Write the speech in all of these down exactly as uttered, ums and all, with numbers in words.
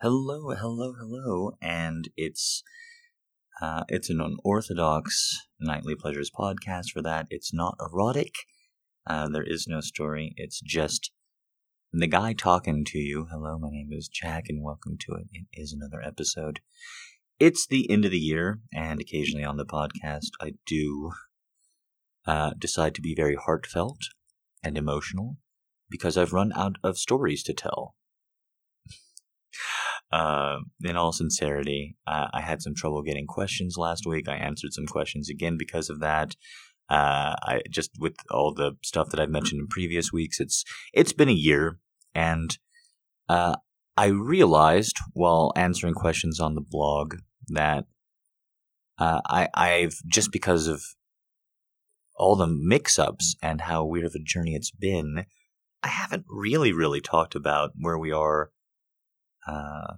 Hello, hello, hello, and it's uh, it's an unorthodox Nightly Pleasures podcast for that. It's not erotic. Uh, there is no story. It's just the guy talking to you. Hello, my name is Jack, and welcome to it. It is another episode. It's the end of the year, and occasionally on the podcast, I do uh, decide to be very heartfelt and emotional because I've run out of stories to tell. Uh, in all sincerity, uh, I had some trouble getting questions last week. I answered some questions again because of that. Uh, I just with all the stuff that I've mentioned in previous weeks, it's it's been a year, and uh, I realized while answering questions on the blog that uh, I I've just because of all the mix-ups and how weird of a journey it's been, I haven't really really talked about where we are. Uh,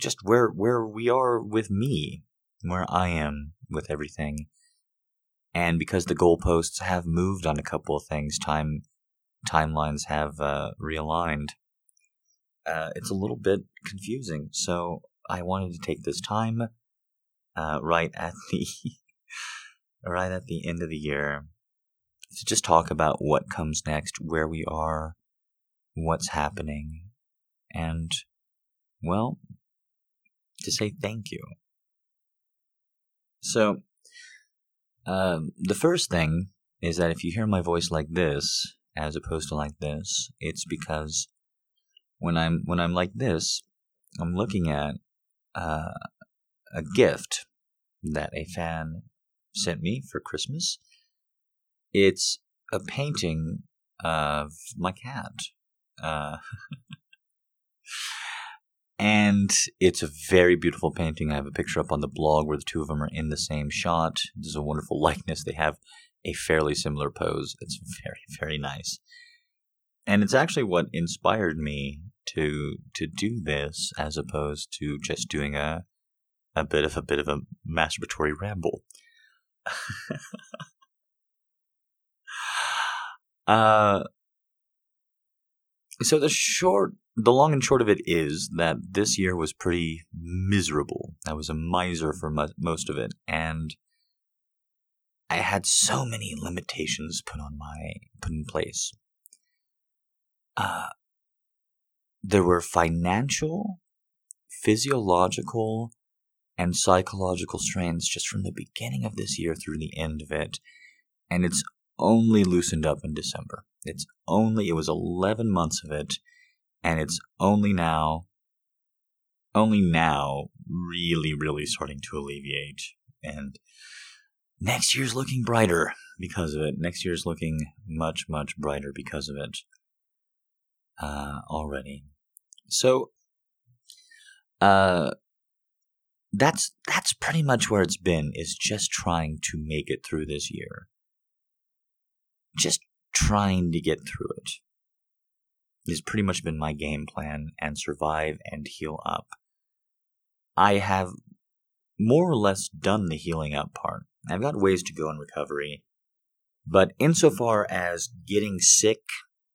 just where where we are with me, where I am with everything. And because the goalposts have moved on a couple of things, time timelines have uh, realigned, uh, it's a little bit confusing. So I wanted to take this time uh, right at the right at the end of the year to just talk about what comes next, where we are, what's happening, and well, to say thank you. So, um, the first thing is that if you hear my voice like this, as opposed to like this, it's because when I'm when I'm like this, I'm looking at uh, a gift that a fan sent me for Christmas. It's a painting of my cat. Uh And it's a very beautiful painting. I have a picture up on the blog where the two of them are in the same shot. This is a wonderful likeness. They have a fairly similar pose. It's very, very nice. And it's actually what inspired me to to do this as opposed to just doing a a bit of a bit of a masturbatory ramble. uh so the short The long and short of it is that this year was pretty miserable. I was a miser for mu- most of it, and I had so many limitations put on my put in place. Uh, there were financial, physiological, and psychological strains just from the beginning of this year through the end of it, and it's only loosened up in December. It's only it was eleven months of it. And it's only now, only now, really, really starting to alleviate. And next year's looking brighter because of it. Next year's looking much, much brighter because of it uh, already. So uh, that's that's pretty much where it's been, is just trying to make it through this year. Just trying to get through it. It's pretty much been my game plan, and survive and heal up. I have more or less done the healing up part. I've got ways to go in recovery, but insofar as getting sick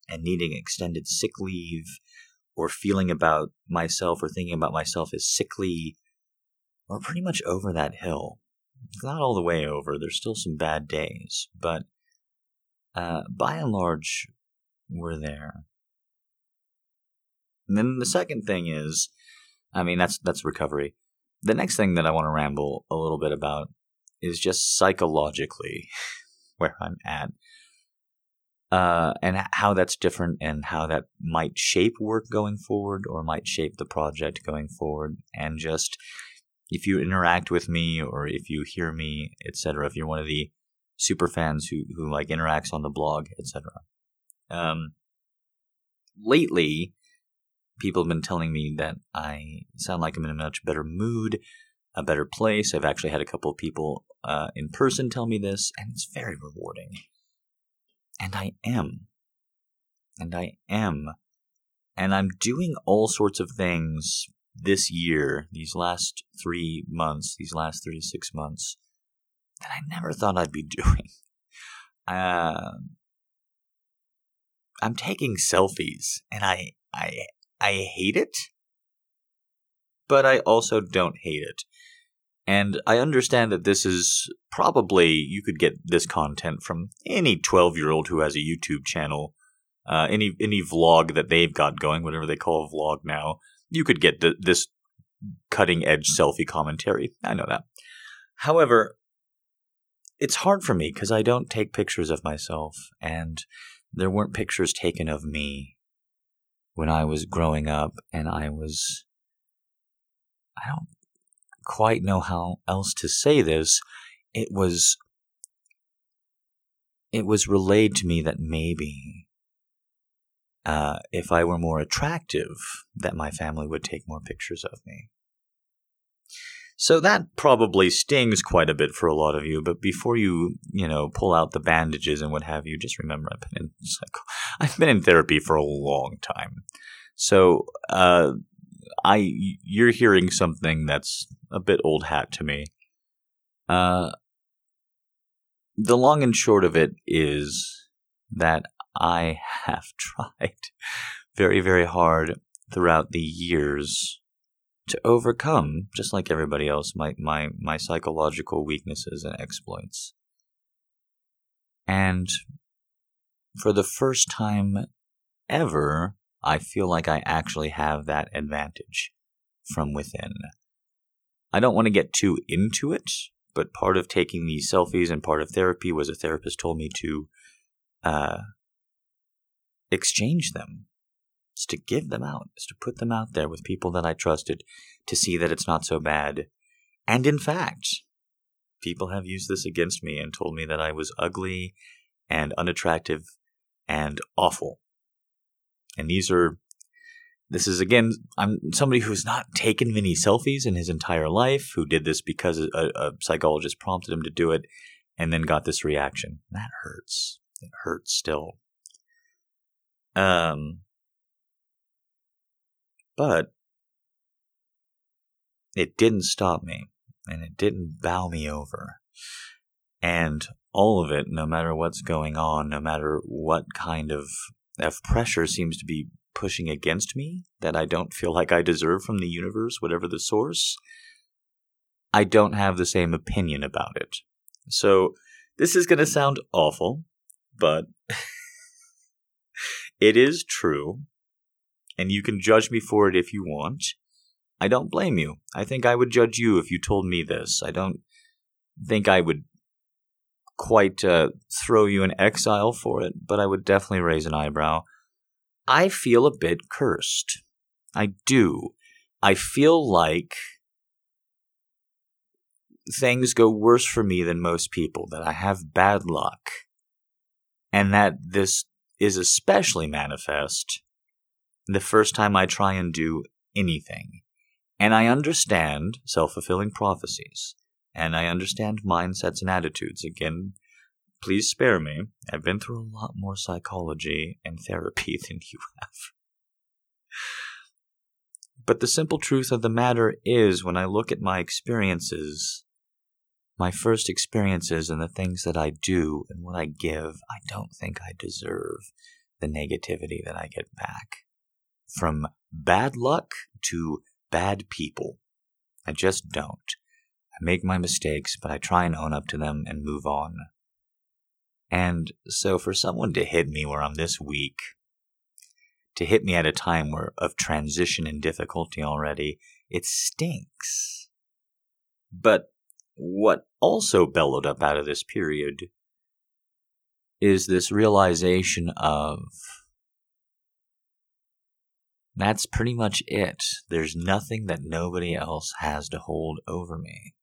and needing extended sick leave, or feeling about myself or thinking about myself as sickly, we're pretty much over that hill. It's not all the way over. There's still some bad days, but uh, by and large, we're there. And then the second thing is, I mean, that's that's recovery. The next thing that I want to ramble a little bit about is just psychologically where I'm at, uh, and how that's different and how that might shape work going forward or might shape the project going forward. And just if you interact with me or if you hear me, et cetera, if you're one of the super fans who, who like interacts on the blog, et cetera. Um, lately... people have been telling me that I sound like I'm in a much better mood, a better place. I've actually had a couple of people uh, in person tell me this, and it's very rewarding. And I am. And I am. And I'm doing all sorts of things this year, these last three months, these last three to six months, that I never thought I'd be doing. Uh, I'm taking selfies, and I... I I hate it, but I also don't hate it. And I understand that this is probably, you could get this content from any twelve-year-old who has a YouTube channel, uh, any any vlog that they've got going, whatever they call a vlog now. You could get th- this cutting-edge selfie commentary. I know that. However, it's hard for me because I don't take pictures of myself, and there weren't pictures taken of me when I was growing up, and I was, I don't quite know how else to say this. It was, it was relayed to me that maybe uh, if I were more attractive, that my family would take more pictures of me. So that probably stings quite a bit for a lot of you, but before you, you know, pull out the bandages and what have you, just remember I've been in, psycho- I've been in therapy for a long time. So uh, I, you're hearing something that's a bit old hat to me. Uh, the long and short of it is that I have tried very, very hard throughout the years to overcome, just like everybody else, my, my, my psychological weaknesses and exploits. And for the first time ever, I feel like I actually have that advantage from within. I don't want to get too into it, but part of taking these selfies and part of therapy was a therapist told me to uh, exchange them. Is to give them out, is to put them out there with people that I trusted to see that it's not so bad. And in fact, people have used this against me and told me that I was ugly and unattractive and awful. And these are, this is again, I'm somebody who's not taken many selfies in his entire life, who did this because a, a psychologist prompted him to do it and then got this reaction. That hurts. It hurts still. Um... But it didn't stop me, and it didn't bow me over. And all of it, no matter what's going on, no matter what kind of, of pressure seems to be pushing against me that I don't feel like I deserve from the universe, whatever the source, I don't have the same opinion about it. So this is going to sound awful, but it is true. And you can judge me for it if you want. I don't blame you. I think I would judge you if you told me this. I don't think I would quite uh, throw you in exile for it, but I would definitely raise an eyebrow. I feel a bit cursed. I do. I feel like things go worse for me than most people, that I have bad luck, and that this is especially manifest the first time I try and do anything. And I understand self-fulfilling prophecies. And I understand mindsets and attitudes. Again, please spare me. I've been through a lot more psychology and therapy than you have. But the simple truth of the matter is, when I look at my experiences, my first experiences and the things that I do and what I give, I don't think I deserve the negativity that I get back. From bad luck to bad people. I just don't. I make my mistakes, but I try and own up to them and move on. And so for someone to hit me where I'm this weak, to hit me at a time where of transition and difficulty already, it stinks. But what also bellowed up out of this period is this realization of, that's pretty much it. There's nothing that nobody else has to hold over me.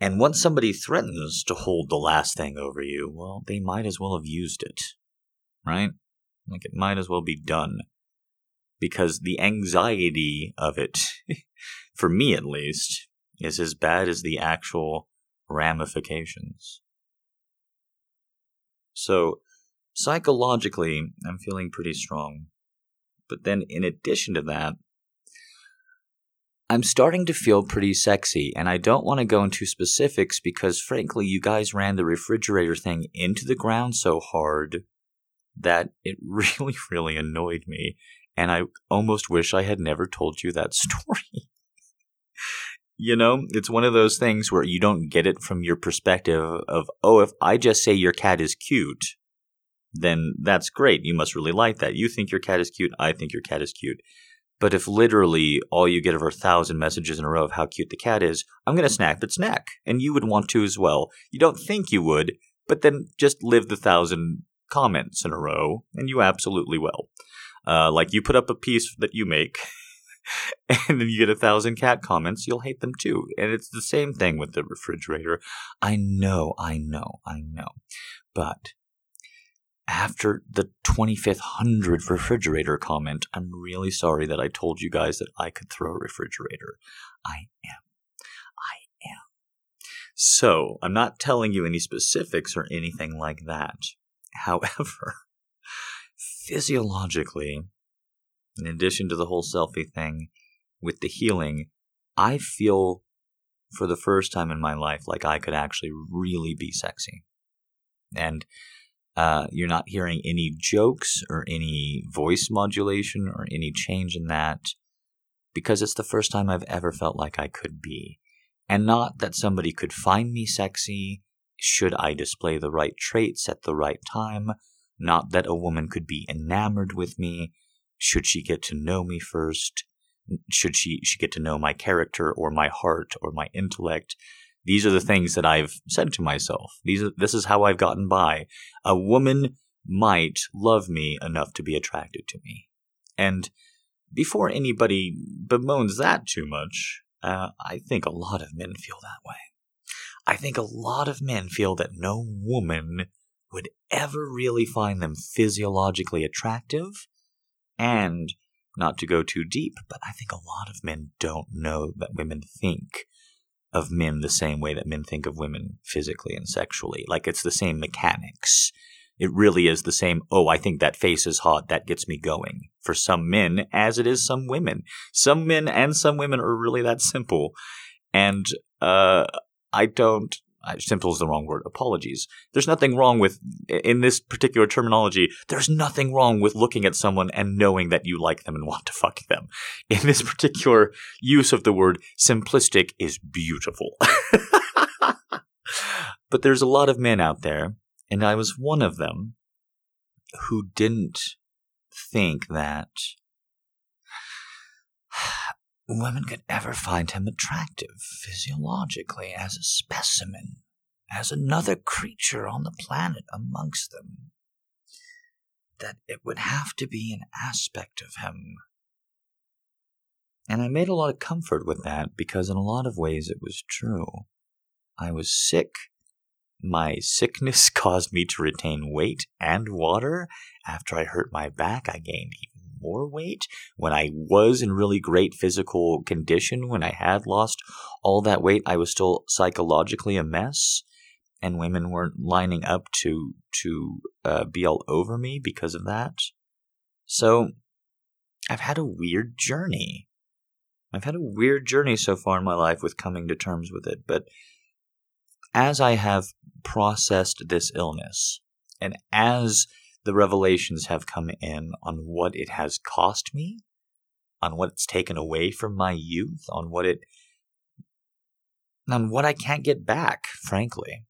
And once somebody threatens to hold the last thing over you, well, they might as well have used it, right? Like, it might as well be done. Because the anxiety of it, for me at least, is as bad as the actual ramifications. So psychologically, I'm feeling pretty strong. But then in addition to that, I'm starting to feel pretty sexy. And I don't want to go into specifics because, frankly, you guys ran the refrigerator thing into the ground so hard that it really, really annoyed me. and I almost wish I had never told you that story. You know, it's one of those things where you don't get it from your perspective of, oh, if I just say your cat is cute, then that's great. You must really like that. You think your cat is cute. I think your cat is cute. But if literally all you get are a thousand messages in a row of how cute the cat is, I'm going to snap at snack. And you would want to as well. You don't think you would, but then just live the thousand comments in a row, and you absolutely will. Uh, like you put up a piece that you make, and then you get a thousand cat comments, you'll hate them too. And it's the same thing with the refrigerator. I know, I know, I know. But after the twenty-fifth hundred refrigerator comment, I'm really sorry that I told you guys that I could throw a refrigerator. I am. I am. So I'm not telling you any specifics or anything like that. However, physiologically, in addition to the whole selfie thing with the healing, I feel for the first time in my life like I could actually really be sexy. And uh, you're not hearing any jokes or any voice modulation or any change in that, because it's the first time I've ever felt like I could be. And not that somebody could find me sexy should I display the right traits at the right time. Not that a woman could be enamored with me. Should she get to know me first? Should she, she get to know my character or my heart or my intellect? These are the things that I've said to myself. These are, this is how I've gotten by. A woman might love me enough to be attracted to me. And before anybody bemoans that too much, uh, I think a lot of men feel that way. I think a lot of men feel that no woman would ever really find them physiologically attractive. And not to go too deep, but I think a lot of men don't know that women think of men the same way that men think of women physically and sexually. Like it's the same mechanics. It really is the same, oh, I think that face is hot, that gets me going. For some men, as it is some women. Some men and some women are really that simple. And uh, I don't – simple is the wrong word. Apologies. There's nothing wrong with – in this particular terminology, there's nothing wrong with looking at someone and knowing that you like them and want to fuck them. In this particular use of the word, simplistic is beautiful. But there's a lot of men out there, and I was one of them, who didn't think that women could ever find him attractive physiologically as a specimen, as another creature on the planet amongst them, that it would have to be an aspect of him. And I made a lot of comfort with that because in a lot of ways it was true. I was sick. My sickness caused me to retain weight and water. After I hurt my back, I gained even more weight. When I was in really great physical condition, when I had lost all that weight, I was still psychologically a mess. And women weren't lining up to to uh, be all over me because of that. So I've had a weird journey. I've had a weird journey so far in my life with coming to terms with it, but as I have processed this illness, and as the revelations have come in on what it has cost me, on what it's taken away from my youth, on what it, on what I can't get back, frankly,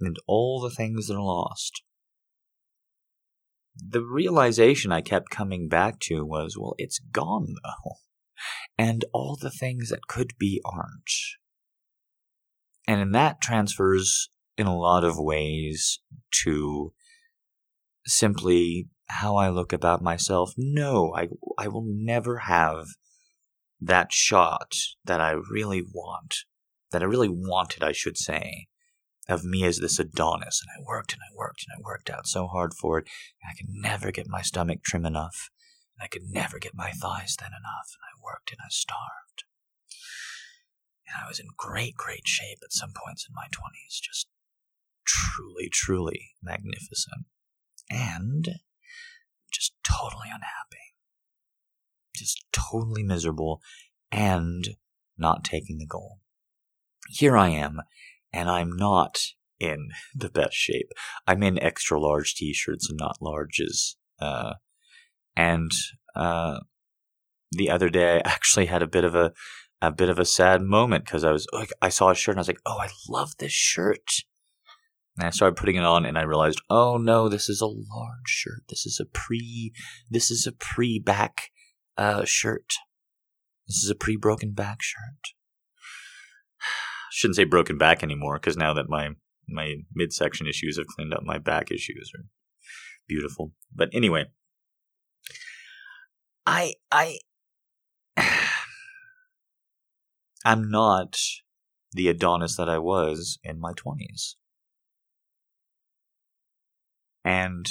and all the things that are lost, the realization I kept coming back to was, well, it's gone though, and all the things that could be aren't. And in that transfers in a lot of ways to simply how I look about myself. No, I, I will never have that shot that I really want, that I really wanted, I should say, of me as this Adonis. And I worked and I worked and I worked out so hard for it. And I could never get my stomach trim enough. And I could never get my thighs thin enough. And I worked and I starved. I was in great, great shape at some points in my twenties, just truly, truly magnificent, and just totally unhappy, just totally miserable, and not taking the goal. Here I am, and I'm not in the best shape. I'm in extra large t-shirts and not larges, uh, And uh, the other day, I actually had a bit of a a bit of a sad moment because I was like, I saw a shirt and I was like, oh, I love this shirt. And I started putting it on, and I realized, oh no, this is a large shirt. This is a pre, this is a pre-back uh, shirt. This is a pre-broken back shirt. Shouldn't say broken back anymore, because now that my my midsection issues have cleaned up, my back issues are beautiful. But anyway, I I I'm not the Adonis that I was in my twenties. And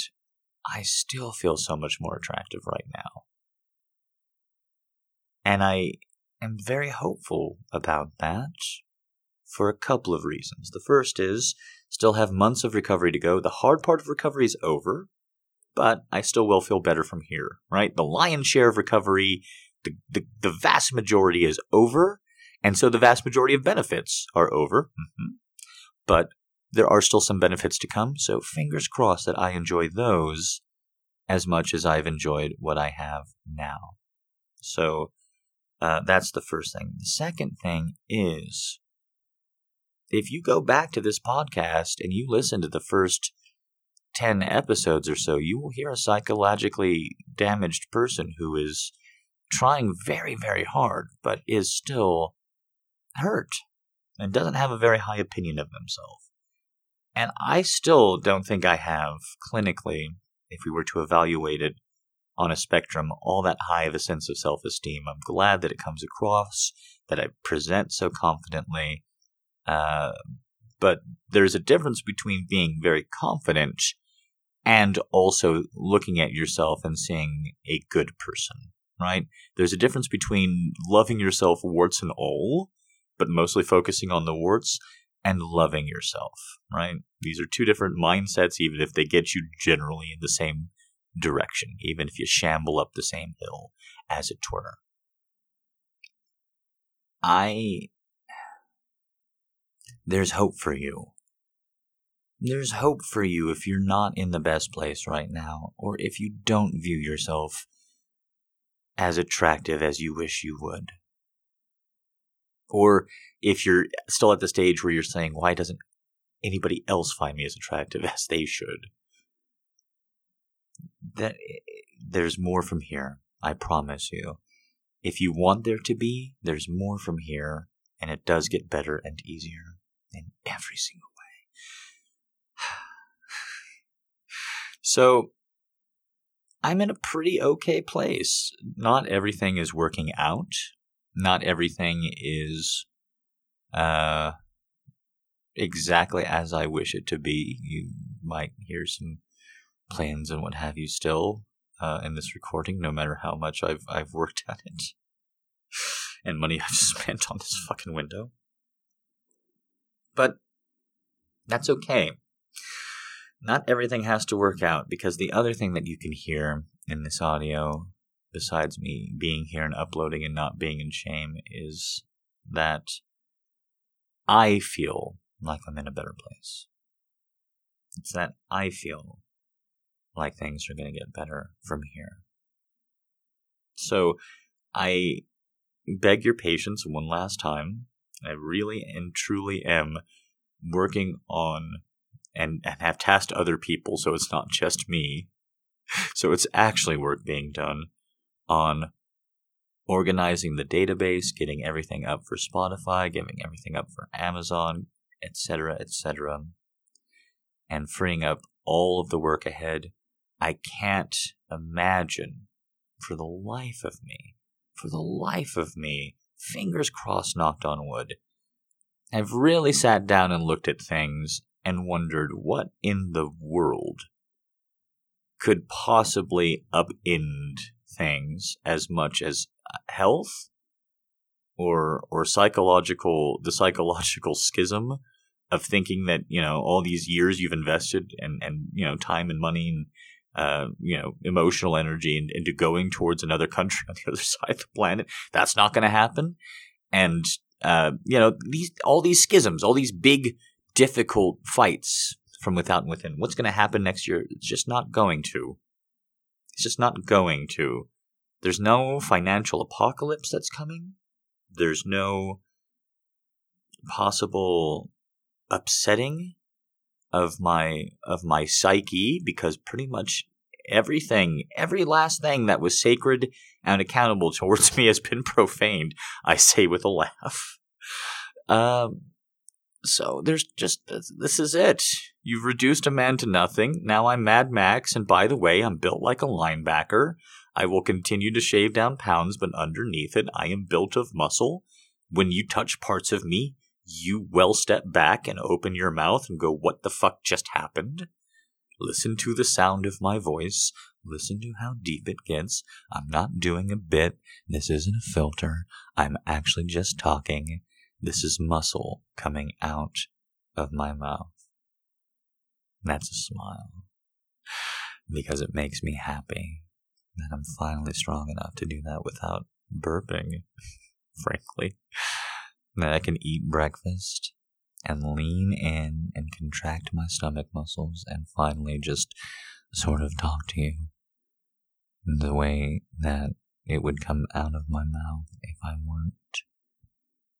I still feel so much more attractive right now. And I am very hopeful about that for a couple of reasons. The first is, still have months of recovery to go. The hard part of recovery is over, but I still will feel better from here, right? The lion's share of recovery, the, the, the vast majority is over, and so the vast majority of benefits are over. Mm-hmm. But there are still some benefits to come, so fingers crossed that I enjoy those as much as I've enjoyed what I have now. So uh, that's the first thing. The second thing is, if you go back to this podcast and you listen to the first ten episodes or so, you will hear a psychologically damaged person who is trying very, very hard, but is still hurt and doesn't have a very high opinion of themselves. And I still don't think I have, clinically, if we were to evaluate it on a spectrum, all that high of a sense of self-esteem. I'm glad that it comes across, that I present so confidently. Uh, but there's a difference between being very confident and also looking at yourself and seeing a good person, right? There's a difference between loving yourself warts and all, but mostly focusing on the warts, and loving yourself, right? These are two different mindsets, even if they get you generally in the same direction, even if you shamble up the same hill, as it were. I... There's hope for you. There's hope for you if you're not in the best place right now, or if you don't view yourself as attractive as you wish you would. Or if you're still at the stage where you're saying, why doesn't anybody else find me as attractive as they should? That, there's more from here, I promise you. If you want there to be, there's more from here, and it does get better and easier in every single way. So, I'm in a pretty okay place. Not everything is working out. Not everything is uh, exactly as I wish it to be. You might hear some plans and what have you still uh, in this recording, no matter how much I've I've worked at it and money I've spent on this fucking window. But that's okay. Not everything has to work out, because the other thing that you can hear in this audio, besides me being here and uploading and not being in shame, is that I feel like I'm in a better place. It's that I feel like things are going to get better from here. So I beg your patience one last time. I really and truly am working on and, and have tasked other people, so it's not just me. So it's actually work being done on organizing the database, getting everything up for Spotify, giving everything up for Amazon, et cetera, et cetera, and freeing up all of the work ahead. I can't imagine for the life of me, for the life of me, fingers crossed, knocked on wood, I've really sat down and looked at things and wondered what in the world could possibly upend things as much as health or or psychological the psychological schism of thinking that, you know, all these years you've invested and and you know, time and money and uh you know, emotional energy in, into going towards another country on the other side of the planet, that's not going to happen. And uh you know, these all these schisms, all these big difficult fights from without and within, what's going to happen next year? It's just not going to. It's just not going to. There's no financial apocalypse that's coming. There's no possible upsetting of my of my psyche, because pretty much everything, every last thing that was sacred and accountable towards me has been profaned, I say with a laugh. Um, so there's just – this is it. You've reduced a man to nothing. Now I'm Mad Max, and by the way, I'm built like a linebacker. I will continue to shave down pounds, but underneath it, I am built of muscle. When you touch parts of me, you will step back and open your mouth and go, what the fuck just happened? Listen to the sound of my voice. Listen to how deep it gets. I'm not doing a bit. This isn't a filter. I'm actually just talking. This is muscle coming out of my mouth. And that's a smile. Because it makes me happy that I'm finally strong enough to do that without burping, frankly. That I can eat breakfast and lean in and contract my stomach muscles and finally just sort of talk to you the way that it would come out of my mouth if I weren't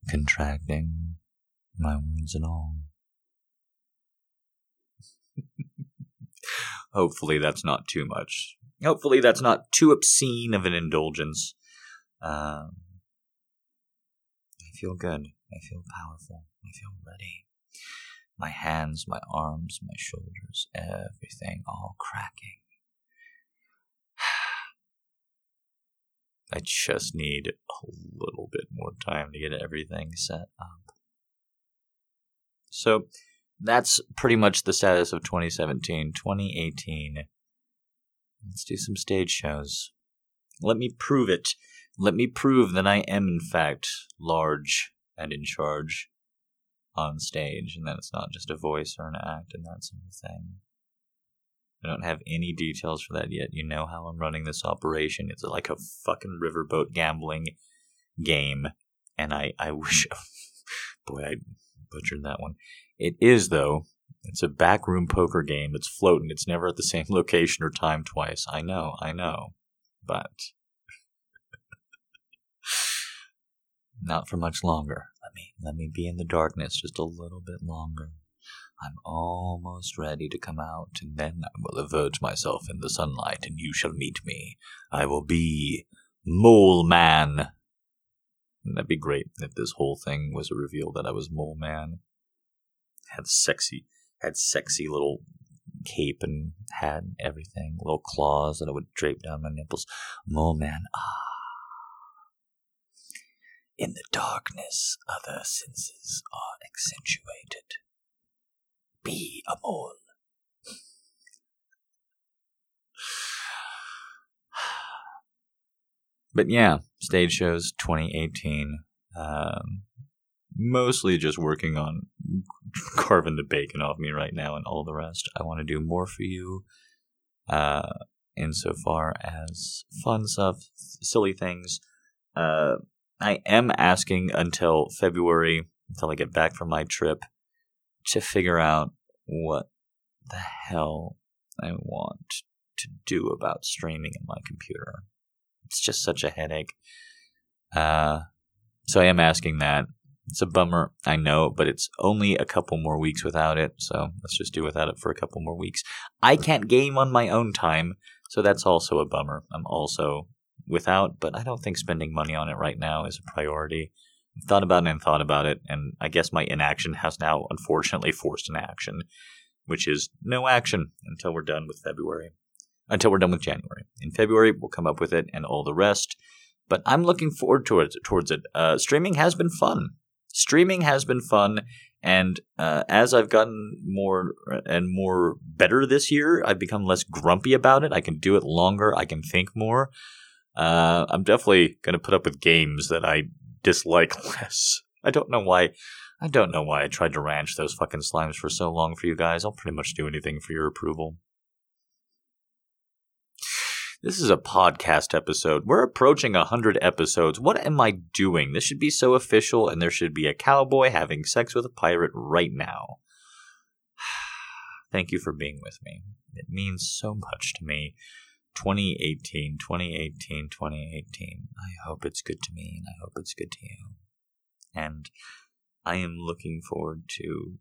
contracting my words at all. Hopefully that's not too much. Hopefully that's not too obscene of an indulgence. Um, I feel good. I feel powerful. I feel ready. My hands, my arms, my shoulders, everything all cracking. I just need a little bit more time to get everything set up. So that's pretty much the status of twenty seventeen. twenty eighteen. Let's do some stage shows. Let me prove it. Let me prove that I am, in fact, large and in charge on stage, and that it's not just a voice or an act and that sort of thing. I don't have any details for that yet. You know how I'm running this operation. It's like a fucking riverboat gambling game. And I, I wish... Boy, I butchered that one. It is, though. It's a backroom poker game. It's floating. It's never at the same location or time twice. I know, I know. But... not for much longer. Let me, let me be in the darkness just a little bit longer. I'm almost ready to come out, and then I will avert myself in the sunlight, and you shall meet me. I will be Mole Man. Wouldn't that be great if this whole thing was a reveal that I was Mole Man? Had sexy, had sexy little cape and hat and everything, little claws that I would drape down my nipples. Mole Man, ah. In the darkness, other senses are accentuated. Be a mole. But yeah, stage shows twenty eighteen. Um, mostly just working on carving the bacon off me right now and all the rest. I want to do more for you uh, insofar as fun stuff, silly things. Uh, I am asking until February, until I get back from my trip, to figure out what the hell I want to do about streaming in my computer. It's just such a headache. Uh, so I am asking that. It's a bummer, I know, but it's only a couple more weeks without it, so let's just do without it for a couple more weeks. I can't game on my own time, so that's also a bummer. I'm also without, but I don't think spending money on it right now is a priority. Thought about it and thought about it, and I guess my inaction has now unfortunately forced an action, which is no action until we're done with February, until we're done with January. In February, we'll come up with it and all the rest, but I'm looking forward towards, towards it. Uh, streaming has been fun. Streaming has been fun, and uh, as I've gotten more and more better this year, I've become less grumpy about it. I can do it longer. I can think more. Uh, I'm definitely going to put up with games that I dislike less. I don't know why. I don't know why I tried to ranch those fucking slimes for so long for you guys. I'll pretty much do anything for your approval. This is a podcast episode. We're approaching one hundred episodes. What am I doing? This should be so official, and there should be a cowboy having sex with a pirate right now. Thank you for being with me. It means so much to me. twenty eighteen, twenty eighteen, twenty eighteen. I hope it's good to me, and I hope it's good to you. And I am looking forward to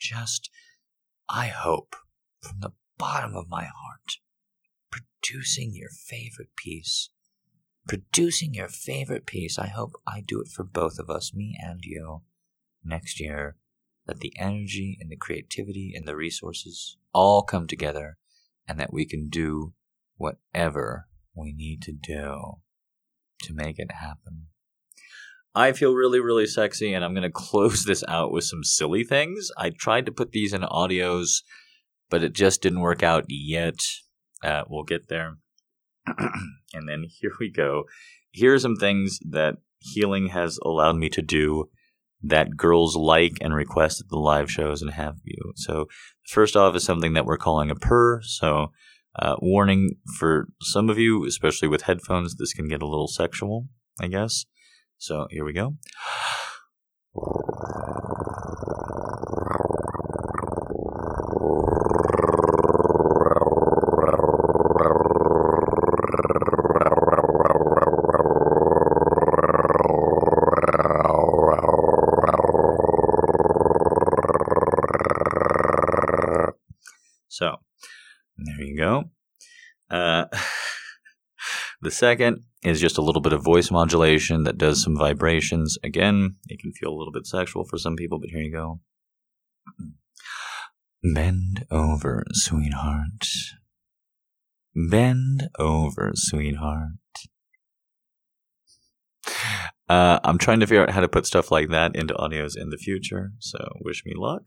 just, I hope, from the bottom of my heart, producing your favorite piece. Producing your favorite piece. I hope I do it for both of us, me and you, next year. That the energy and the creativity and the resources all come together, and that we can do whatever we need to do to make it happen. I feel really, really sexy, and I'm going to close this out with some silly things. I tried to put these in audios, but it just didn't work out yet. Uh, we'll get there. And then here we go. Here are some things that healing has allowed me to do that girls like and request at the live shows and have you. So first off is something that we're calling a purr. So uh, warning for some of you, especially with headphones, this can get a little sexual, I guess. So here we go. So, there you go. Uh, the second is just a little bit of voice modulation that does some vibrations. Again, it can feel a little bit sexual for some people, but here you go. Bend over, sweetheart. Bend over, sweetheart. Uh, I'm trying to figure out how to put stuff like that into audios in the future, so wish me luck.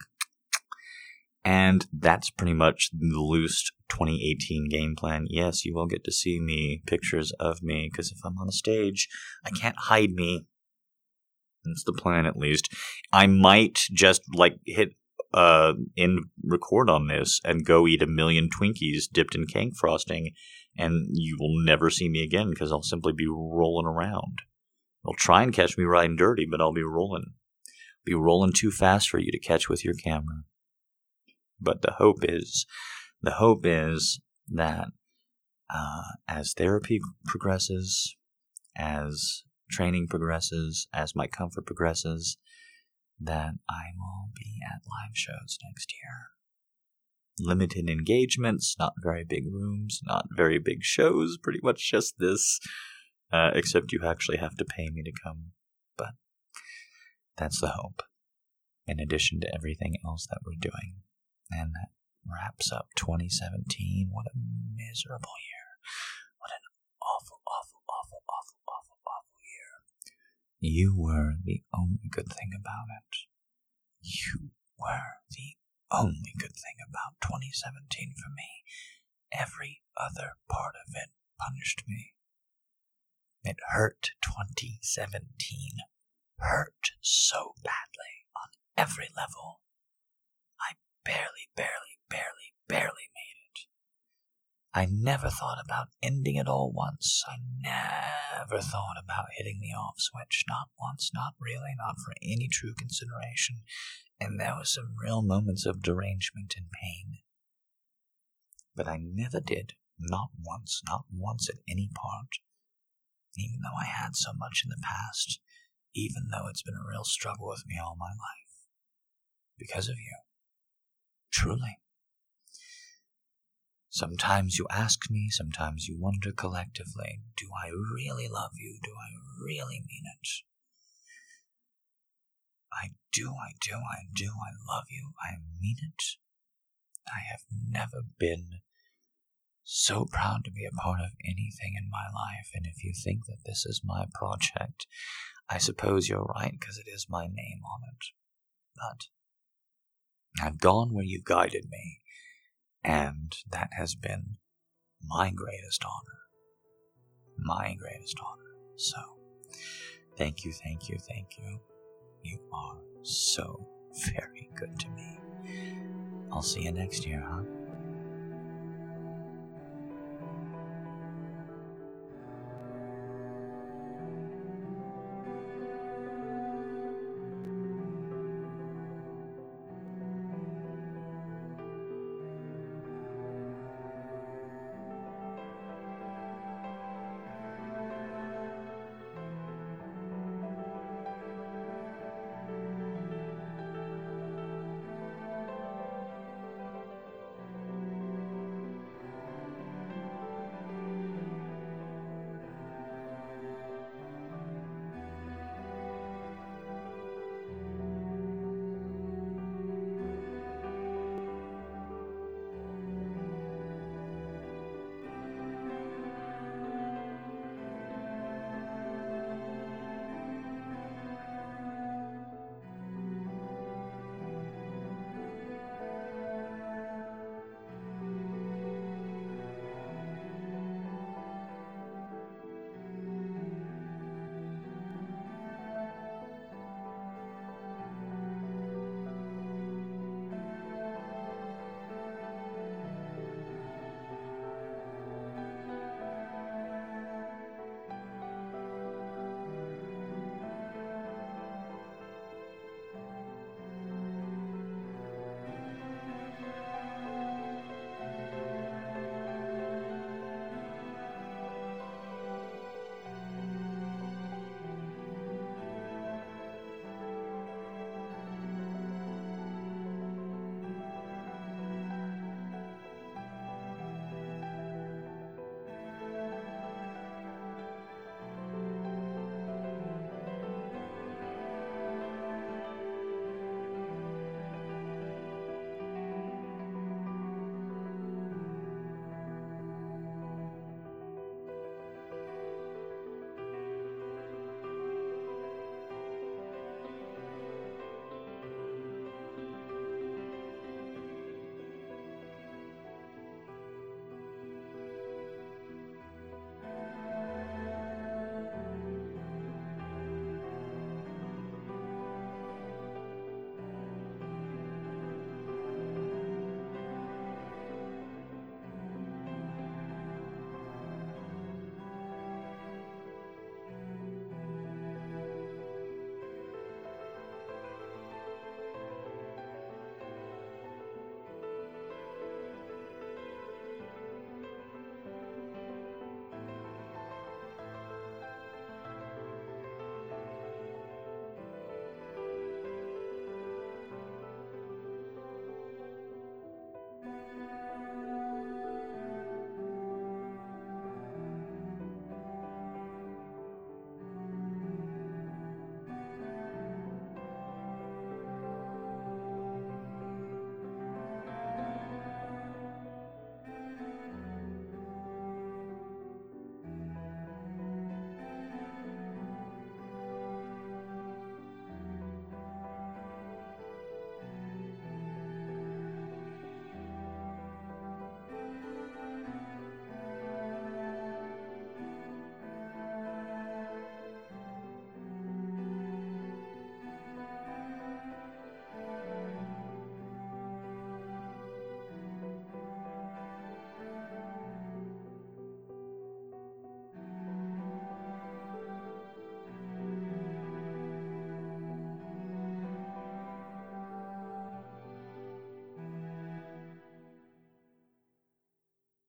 And that's pretty much the loose twenty eighteen game plan. Yes, you will get to see me, pictures of me, because if I'm on a stage, I can't hide me. That's the plan, at least. I might just, like, hit uh, in record on this and go eat a million Twinkies dipped in cake frosting, and you will never see me again because I'll simply be rolling around. They'll try and catch me riding dirty, but I'll be rolling. Be rolling too fast for you to catch with your camera. But the hope is, the hope is that uh, as therapy progresses, as training progresses, as my comfort progresses, that I will be at live shows next year. Limited engagements, not very big rooms, not very big shows, pretty much just this, uh, except you actually have to pay me to come. But that's the hope, in addition to everything else that we're doing. And that wraps up twenty seventeen. What a miserable year. What an awful, awful, awful, awful, awful, awful year. You were the only good thing about it. You were the only good thing about twenty seventeen for me. Every other part of it punished me. It hurt. Twenty seventeen hurt so badly on every level. Barely, barely, barely, barely made it. I never thought about ending it all once. I never thought about hitting the off switch. Not once, not really, not for any true consideration. And there were some real moments of derangement and pain. But I never did. Not once, not once at any part. Even though I had so much in the past. Even though it's been a real struggle with me all my life. Because of you. Truly. Sometimes you ask me, sometimes you wonder collectively, do I really love you? Do I really mean it? I do, I do, I do, I love you. I mean it. I have never been so proud to be a part of anything in my life. And if you think that this is my project, I suppose you're right, because it is my name on it. But I've gone where you've guided me, and that has been my greatest honor. My greatest honor. So, thank you, thank you, thank you. You are so very good to me. I'll see you next year, huh?